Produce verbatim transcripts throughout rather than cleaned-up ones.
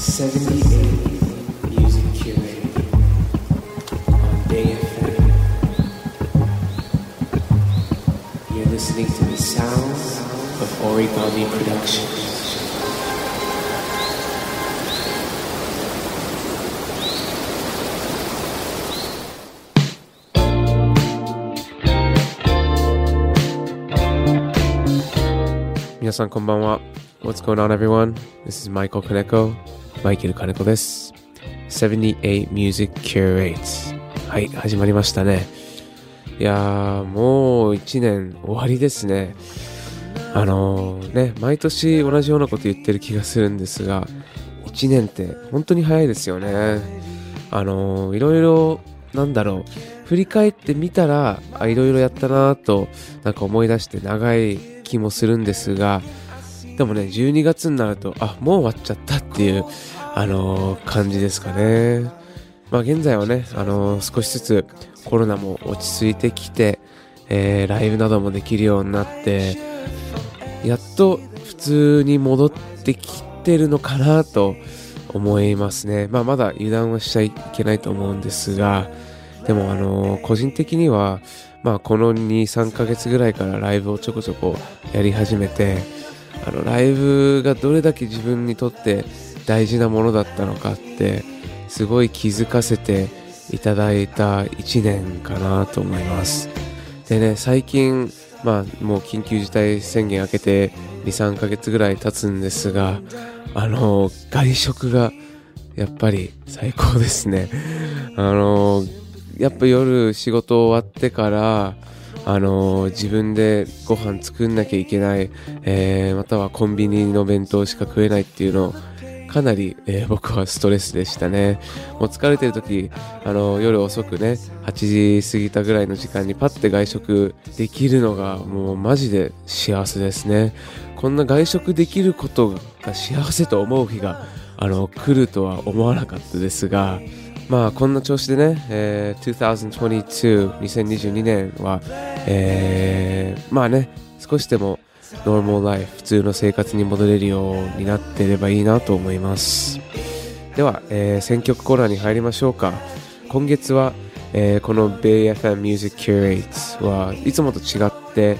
seventy-eight Music Curate on BayFM. You're listening to the sounds of Origami Productions. What's going on, everyone? This is Michael Kaneko. Michael Kaneko です。seventy-eight Music Curates。はい、始まりましたね。いやー、もういちねん終わりですね。あのー、ね、毎年同じようなこと言ってる気がするんですが、いちねんって本当に早いですよね。あのー、いろいろ、なんだろう、振り返ってみたら、あ、いろいろやったなと、なんか思い出して長い気もするんですが、でもね、じゅうにがつになると、あ、もう終わっちゃったっていう、あのー、感じですかね。まあ現在はね、あのー、少しずつコロナも落ち着いてきて、えー、ライブなどもできるようになって、やっと普通に戻ってきてるのかなと思いますね。まあまだ油断はしちゃいけないと思うんですが、でもあのー、個人的には、まあこのに、さんかげつぐらいからライブをちょこちょこやり始めて、あのライブがどれだけ自分にとって大事なものだったのかってすごい気づかせていただいたいちねんかなと思います。でね、最近まあもう緊急事態宣言明けてに、さんかげつぐらい経つんですが、あの外食がやっぱり最高ですね。あのやっぱ夜仕事終わってからあのー、自分でご飯作んなきゃいけない、えー、またはコンビニの弁当しか食えないっていうのかなり、えー、僕はストレスでしたね。もう疲れてる時、あのー、夜遅くねはちじ過ぎたぐらいの時間にパッて外食できるのがもうマジで幸せですね。こんな外食できることが幸せと思う日が、あのー、来るとは思わなかったですが、まあこんな調子でね、えー、にせんにじゅうにねんは、えー、まあね、少しでもノーマルライフ、普通の生活に戻れるようになってればいいなと思います。では、えー、選曲コーナーに入りましょうか。今月は、えー、この BayFM Music Curates はいつもと違って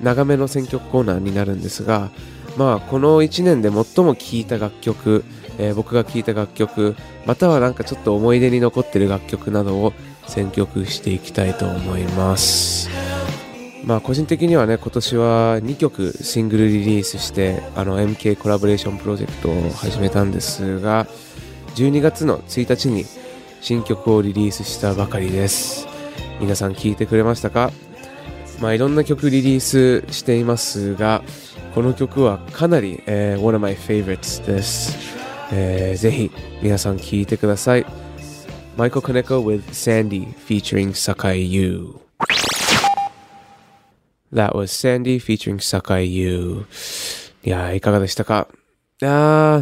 長めの選曲コーナーになるんですが、まあこのいちねんで最も聴いた楽曲、えー、僕が聴いた楽曲、またはなんかちょっと思い出に残ってる楽曲などを選曲していきたいと思います。まあ個人的にはね、今年はにきょくシングルリリースして、あの エムケー-Colaboration プロジェクトを始めたんですが、じゅうにがつのついたちに新曲をリリースしたばかりです。皆さん聴いてくれましたか？まあいろんな曲リリースしていますが、この曲はかなり、えー、one of my favorites です。えー、ぜひ皆さん聴いてください。 Michael Kaneko with Sandy featuring Sakai Yu. That was Sandy featuring Sakai Yu. いやー、いかがでしたか？あ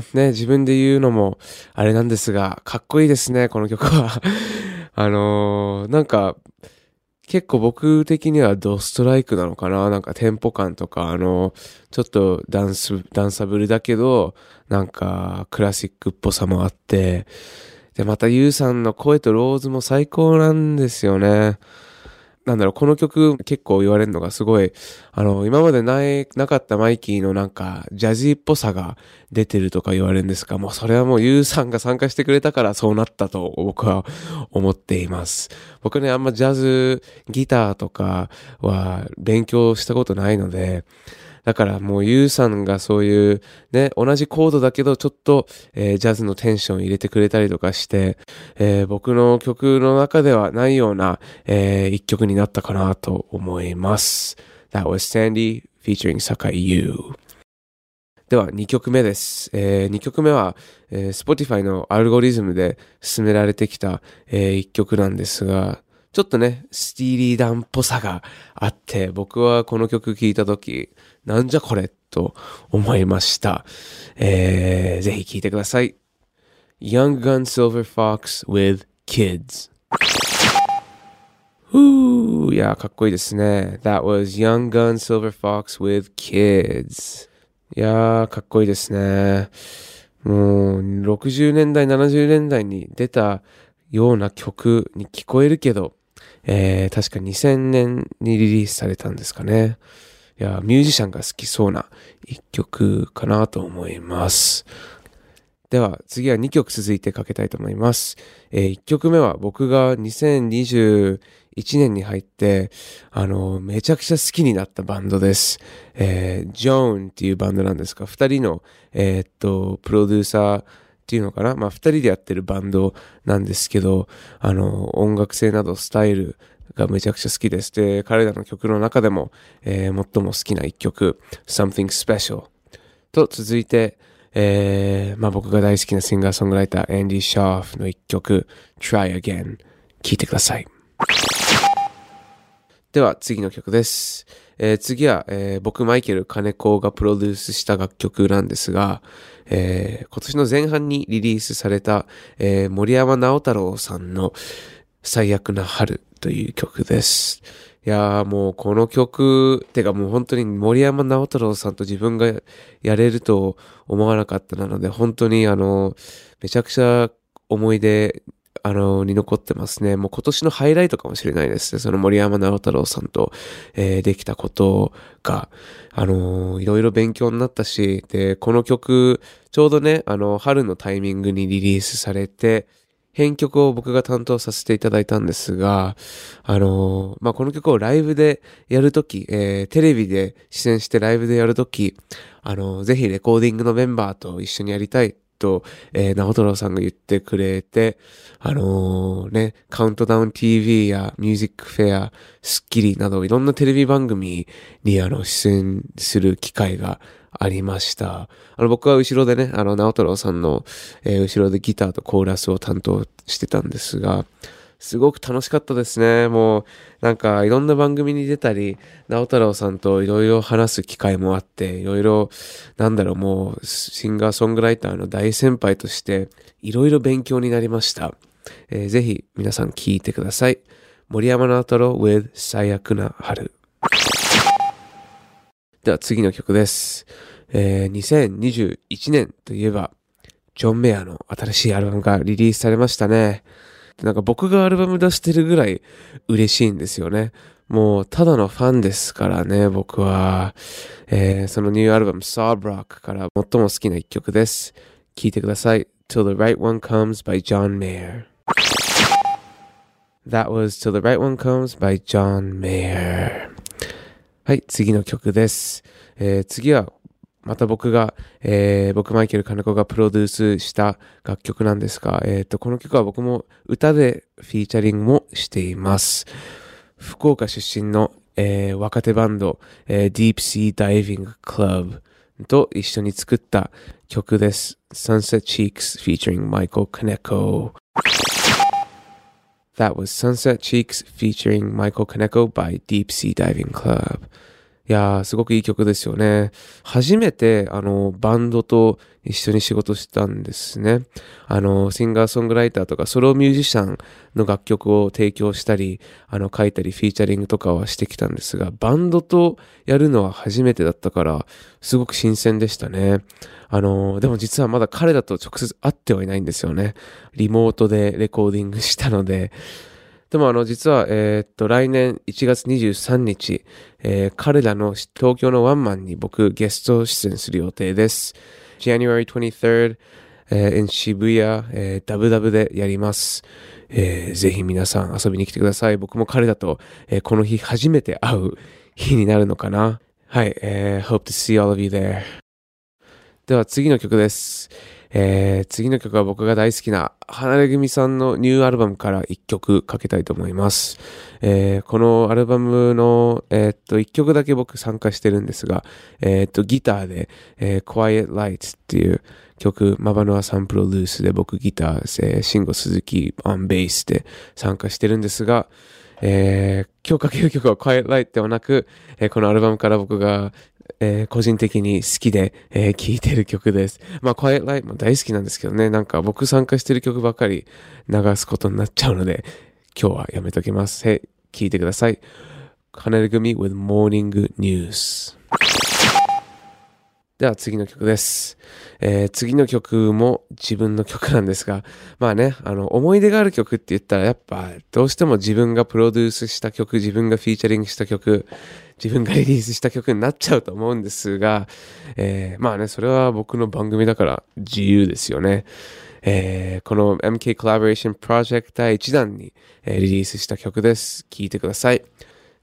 ーね、自分で言うのもあれなんですが、かっこいいですね、この曲は。あのー、なんか結構僕的にはドストライクなのかな、なんかテンポ感とか、あの、ちょっとダンス、ダンサブルだけど、なんかクラシックっぽさもあって、で、またユウさんの声とローズも最高なんですよね。なんだろう、この曲結構言われるのがすごい、あの、今までない、なかったマイキーのなんかジャジーっぽさが出てるとか言われるんですが、もうそれはもうユウさんが参加してくれたからそうなったと僕は思っています。僕ね、あんまジャズ、ギターとかは勉強したことないので、だからもうユウさんがそういうね、同じコードだけどちょっと、えー、ジャズのテンション入れてくれたりとかして、えー、僕の曲の中ではないような、えー、一曲になったかなと思います。That was Sandy featuring Sakai Yu。ではにきょくめです。えー、にきょくめは、えー、Spotify のアルゴリズムで勧められてきた、えー、いっきょくなんですが、ちょっとね、スティーリーダンっぽさがあって、僕はこの曲聴いたとき、なんじゃこれと思いました。えー、ぜひ聴いてください。Young Gun Silver Fox with Kids。いやー、かっこいいですね。That was Young Gun Silver Fox with Kids。いやー、かっこいいですね。もうろくじゅうねんだいななじゅうねんだいに出たような曲に聞こえるけど、えー、確かにせんねんにリリースされたんですかね。いや、ミュージシャンが好きそうな一曲かなと思います。では次はにきょく続いてかけたいと思います。えー、いっきょくめは僕がにせんにじゅういちねんに入ってあのめちゃくちゃ好きになったバンドです。えー、ジョーンっていうバンドなんですが、ふたりの、えー、っとプロデューサーっていうのかな、まあふたりでやってるバンドなんですけど、あの音楽性などスタイルがめちゃくちゃ好きです。で、彼らの曲の中でも、えー、最も好きないっきょく Something Special と続いて、えー、まあ僕が大好きなシンガーソングライター Andy Sharf のいっきょく Try Again 聴いてください。では次の曲です。えー、次は、えー、僕Michael Kanekoがプロデュースした楽曲なんですが、えー、今年の前半にリリースされた、えー、森山直太朗さんの最悪な春という曲です。いやーもうこの曲、てかもう本当に森山直太朗さんと自分がやれると思わなかったので、本当にあの、めちゃくちゃ思い出、あの、に残ってますね。もう今年のハイライトかもしれないですね。その森山直太朗さんと、えー、できたことが、あのー、いろいろ勉強になったし、で、この曲、ちょうどね、あの、春のタイミングにリリースされて、編曲を僕が担当させていただいたんですが、あのー、まあ、この曲をライブでやるとき、えー、テレビで出演してライブでやるとき、あのー、ぜひレコーディングのメンバーと一緒にやりたいと、えー、直太朗さんが言ってくれて、あのー、ね、カウントダウン ティーブイ やミュージックフェア、スッキリなどいろんなテレビ番組にあの出演する機会がありました。あの僕は後ろでね、あの直太朗さんの、えー、後ろでギターとコーラスを担当してたんですが、すごく楽しかったですね。もうなんかいろんな番組に出たり、直太朗さんといろいろ話す機会もあって、いろいろなんだろう、もうシンガーソングライターの大先輩としていろいろ勉強になりました。えー、ぜひ皆さん聞いてください。森山直太朗 with 最悪な春。では次の曲です。えー、にせんにじゅういちねんといえばジョン・メアの新しいアルバムがリリースされましたね。なんか僕がアルバム出してるぐらい嬉しいんですよね。もうただのファンですからね、僕は。えー、そのニューアルバム Sawbrock から最も好きな一曲です。聴いてください。Till the Right One Comes by John Mayer。That was Till the Right One Comes by John Mayer。はい、次の曲です。えー、次はまた僕が、えー、僕マイケル金子がプロデュースした楽曲なんですが、えーと、この曲は僕も歌でフィーチャリングもしています。福岡出身の、えー、若手バンド、えー、Deep Sea Diving Club と一緒に作った曲です。Sunset Cheeks featuring Michael Kaneko。That was Sunset Cheeks featuring Michael Kaneko by Deep Sea Diving Club。いやー、すごくいい曲ですよね。初めて、あの、バンドと一緒に仕事したんですね。あの、シンガーソングライターとかソロミュージシャンの楽曲を提供したり、あの、書いたり、フィーチャリングとかはしてきたんですが、バンドとやるのは初めてだったから、すごく新鮮でしたね。あの、でも実はまだ彼らと直接会ってはいないんですよね。リモートでレコーディングしたので、でもあの実はえっと来年いちがつにじゅうさんにち、えー、彼らの東京のワンマンに僕ゲスト出演する予定です。 ジャニュアリー トゥエンティーサード、えー、in Shibuya、えー、ダブダブでやります。えー、ぜひ皆さん遊びに来てください。僕も彼らと、えー、この日初めて会う日になるのかな。はい、えー、Hope to see all of you there。 では次の曲です。えー、次の曲は僕が大好きな離れ組さんのニューアルバムからいっきょくかけたいと思います。えー、このアルバムの、えー、っといっきょくだけ僕参加してるんですが、えー、っとギターで、えー、Quiet Lights っていう曲、マバノアさんプロデュースで僕ギター、えー、シンゴ鈴木オンベースで参加してるんですが、えー、今日かける曲は Quiet Light ではなく、えー、このアルバムから僕がえー、個人的に好きで、えー、聴いてる曲です。まあ Quiet Light も大好きなんですけどね、なんか僕参加してる曲ばかり流すことになっちゃうので、今日はやめときます。え、聴いてください。離れ組 with Morning News。では次の曲です、えー、次の曲も自分の曲なんですが、まあね、あの思い出がある曲って言ったらやっぱどうしても自分がプロデュースした曲、自分がフィーチャリングした曲、自分がリリースした曲になっちゃうと思うんですが、えー、まあね、それは僕の番組だから自由ですよね。えー、この エムケー-Collaboration プロジェクトだいいちだんに、えー、リリースした曲です。聴いてください。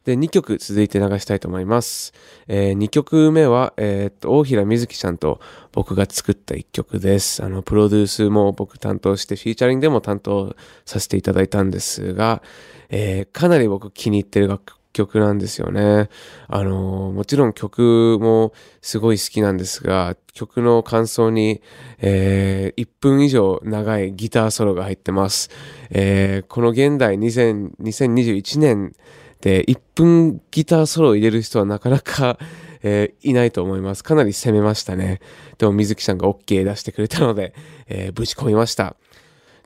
で、にきょく続いて流したいと思います。えー、にきょくめは、えー、っと、大平瑞希ちゃんと僕が作ったいっきょくです。あの、プロデュースも僕担当して、フィーチャリングでも担当させていただいたんですが、えー、かなり僕気に入ってる楽曲なんですよね。あの、もちろん曲もすごい好きなんですが、曲の感想に、えー、いっぷん以上長いギターソロが入ってます。えー、この現代にせんにじゅういちねんでいっぷんギターソロを入れる人はなかなか、えー、いないと思います。かなり攻めましたね。でも水木さんが OK 出してくれたので、えー、ぶち込みました。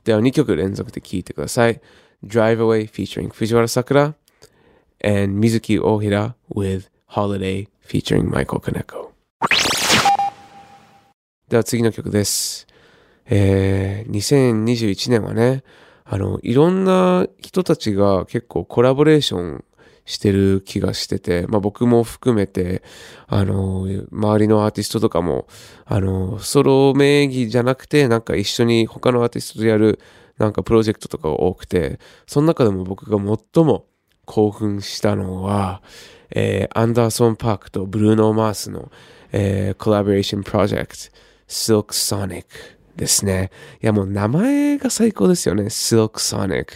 ではにきょく連続で聴いてください。Drive Away featuring 藤原さくら and 水木大平 with Holiday featuring Michael Kaneko。では次の曲です、えー、にせんにじゅういちねんはね、あのいろんな人たちが結構コラボレーションしてる気がしてて、まあ、僕も含めてあの周りのアーティストとかもあのソロ名義じゃなくてなんか一緒に他のアーティストとやるなんかプロジェクトとかが多くて、その中でも僕が最も興奮したのは、えー、アンダーソン・パークとブルーノー・マースの、えー、コラボレーションプロジェクトSilk Sonic ですね。いやもう名前が最高ですよね。Silk Sonic、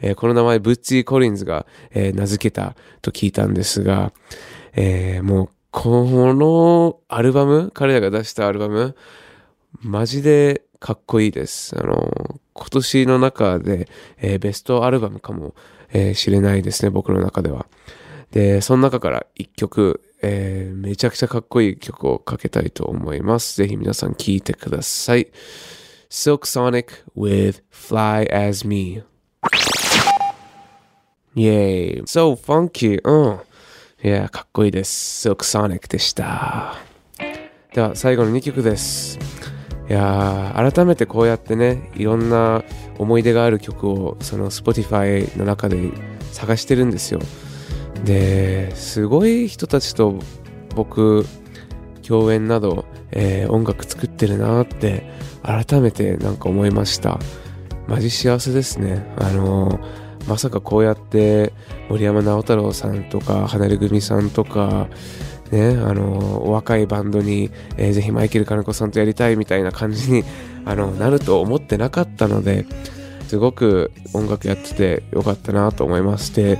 えー、この名前ブッチー・コリンズが、えー、名付けたと聞いたんですが、えー、もうこのアルバム、彼らが出したアルバムマジでかっこいいです。あの今年の中で、えー、ベストアルバムかも、えー、しれないですね、僕の中では。でその中からいっきょく、えー、めちゃくちゃかっこいい曲をかけたいと思います。ぜひ皆さん聴いてください。 Silk Sonic with Fly As Me。 Yay So funky、うん、いやかっこいいです。 Silk Sonic でした。では最後のにきょくです。いや改めてこうやってね、いろんな思い出がある曲をその Spotify の中で探してるんですよ。ですごい人たちと僕共演など、えー、音楽作ってるなって改めてなんか思いました。マジ幸せですね。あのー、まさかこうやって森山直太朗さんとか離れ組さんとかね、あのー、お若いバンドに、えー、ぜひマイケル金子さんとやりたいみたいな感じに、あのー、なると思ってなかったので、すごく音楽やっててよかったなと思いまして、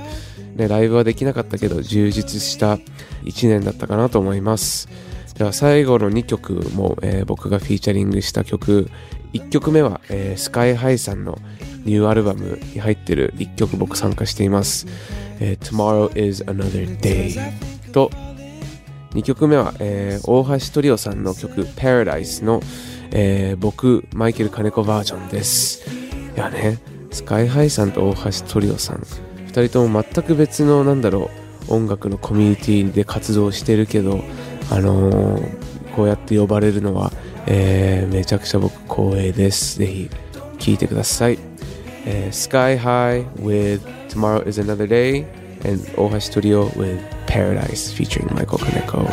ね、ライブはできなかったけど充実したいちねんだったかなと思います。では最後のにきょくも、えー、僕がフィーチャリングした曲、いっきょくめは、えー、Sky High さんのニューアルバムに入ってるいっきょく僕参加しています、えー、Tomorrow is another day とにきょくめは、えー、大橋トリオさんの曲 Paradise の、えー、僕マイケル金子バージョンです。いやね、Sky High さんと大橋トリオさんふたりとも全く別の、なんだろう、音楽のコミュニティで活動してるけど、あのー、こうやって呼ばれるのは、えー、めちゃくちゃ僕光栄です。ぜひ聴いてください、えー、Sky High with Tomorrow is Another Day and 大橋トリオ with Paradise featuring Michael Kaneko.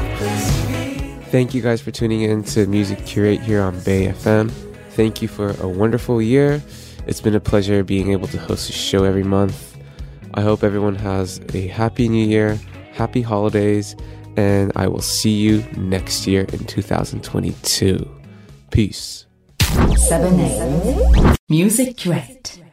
Thank you guys for tuning in to Music Curate here on Bay エフエム. Thank you for a wonderful year. It's been a pleasure being able to host a show every month.I hope everyone has a happy new year, happy holidays, and I will see you next year in twenty twenty-two. Peace. seven eight Music Curate.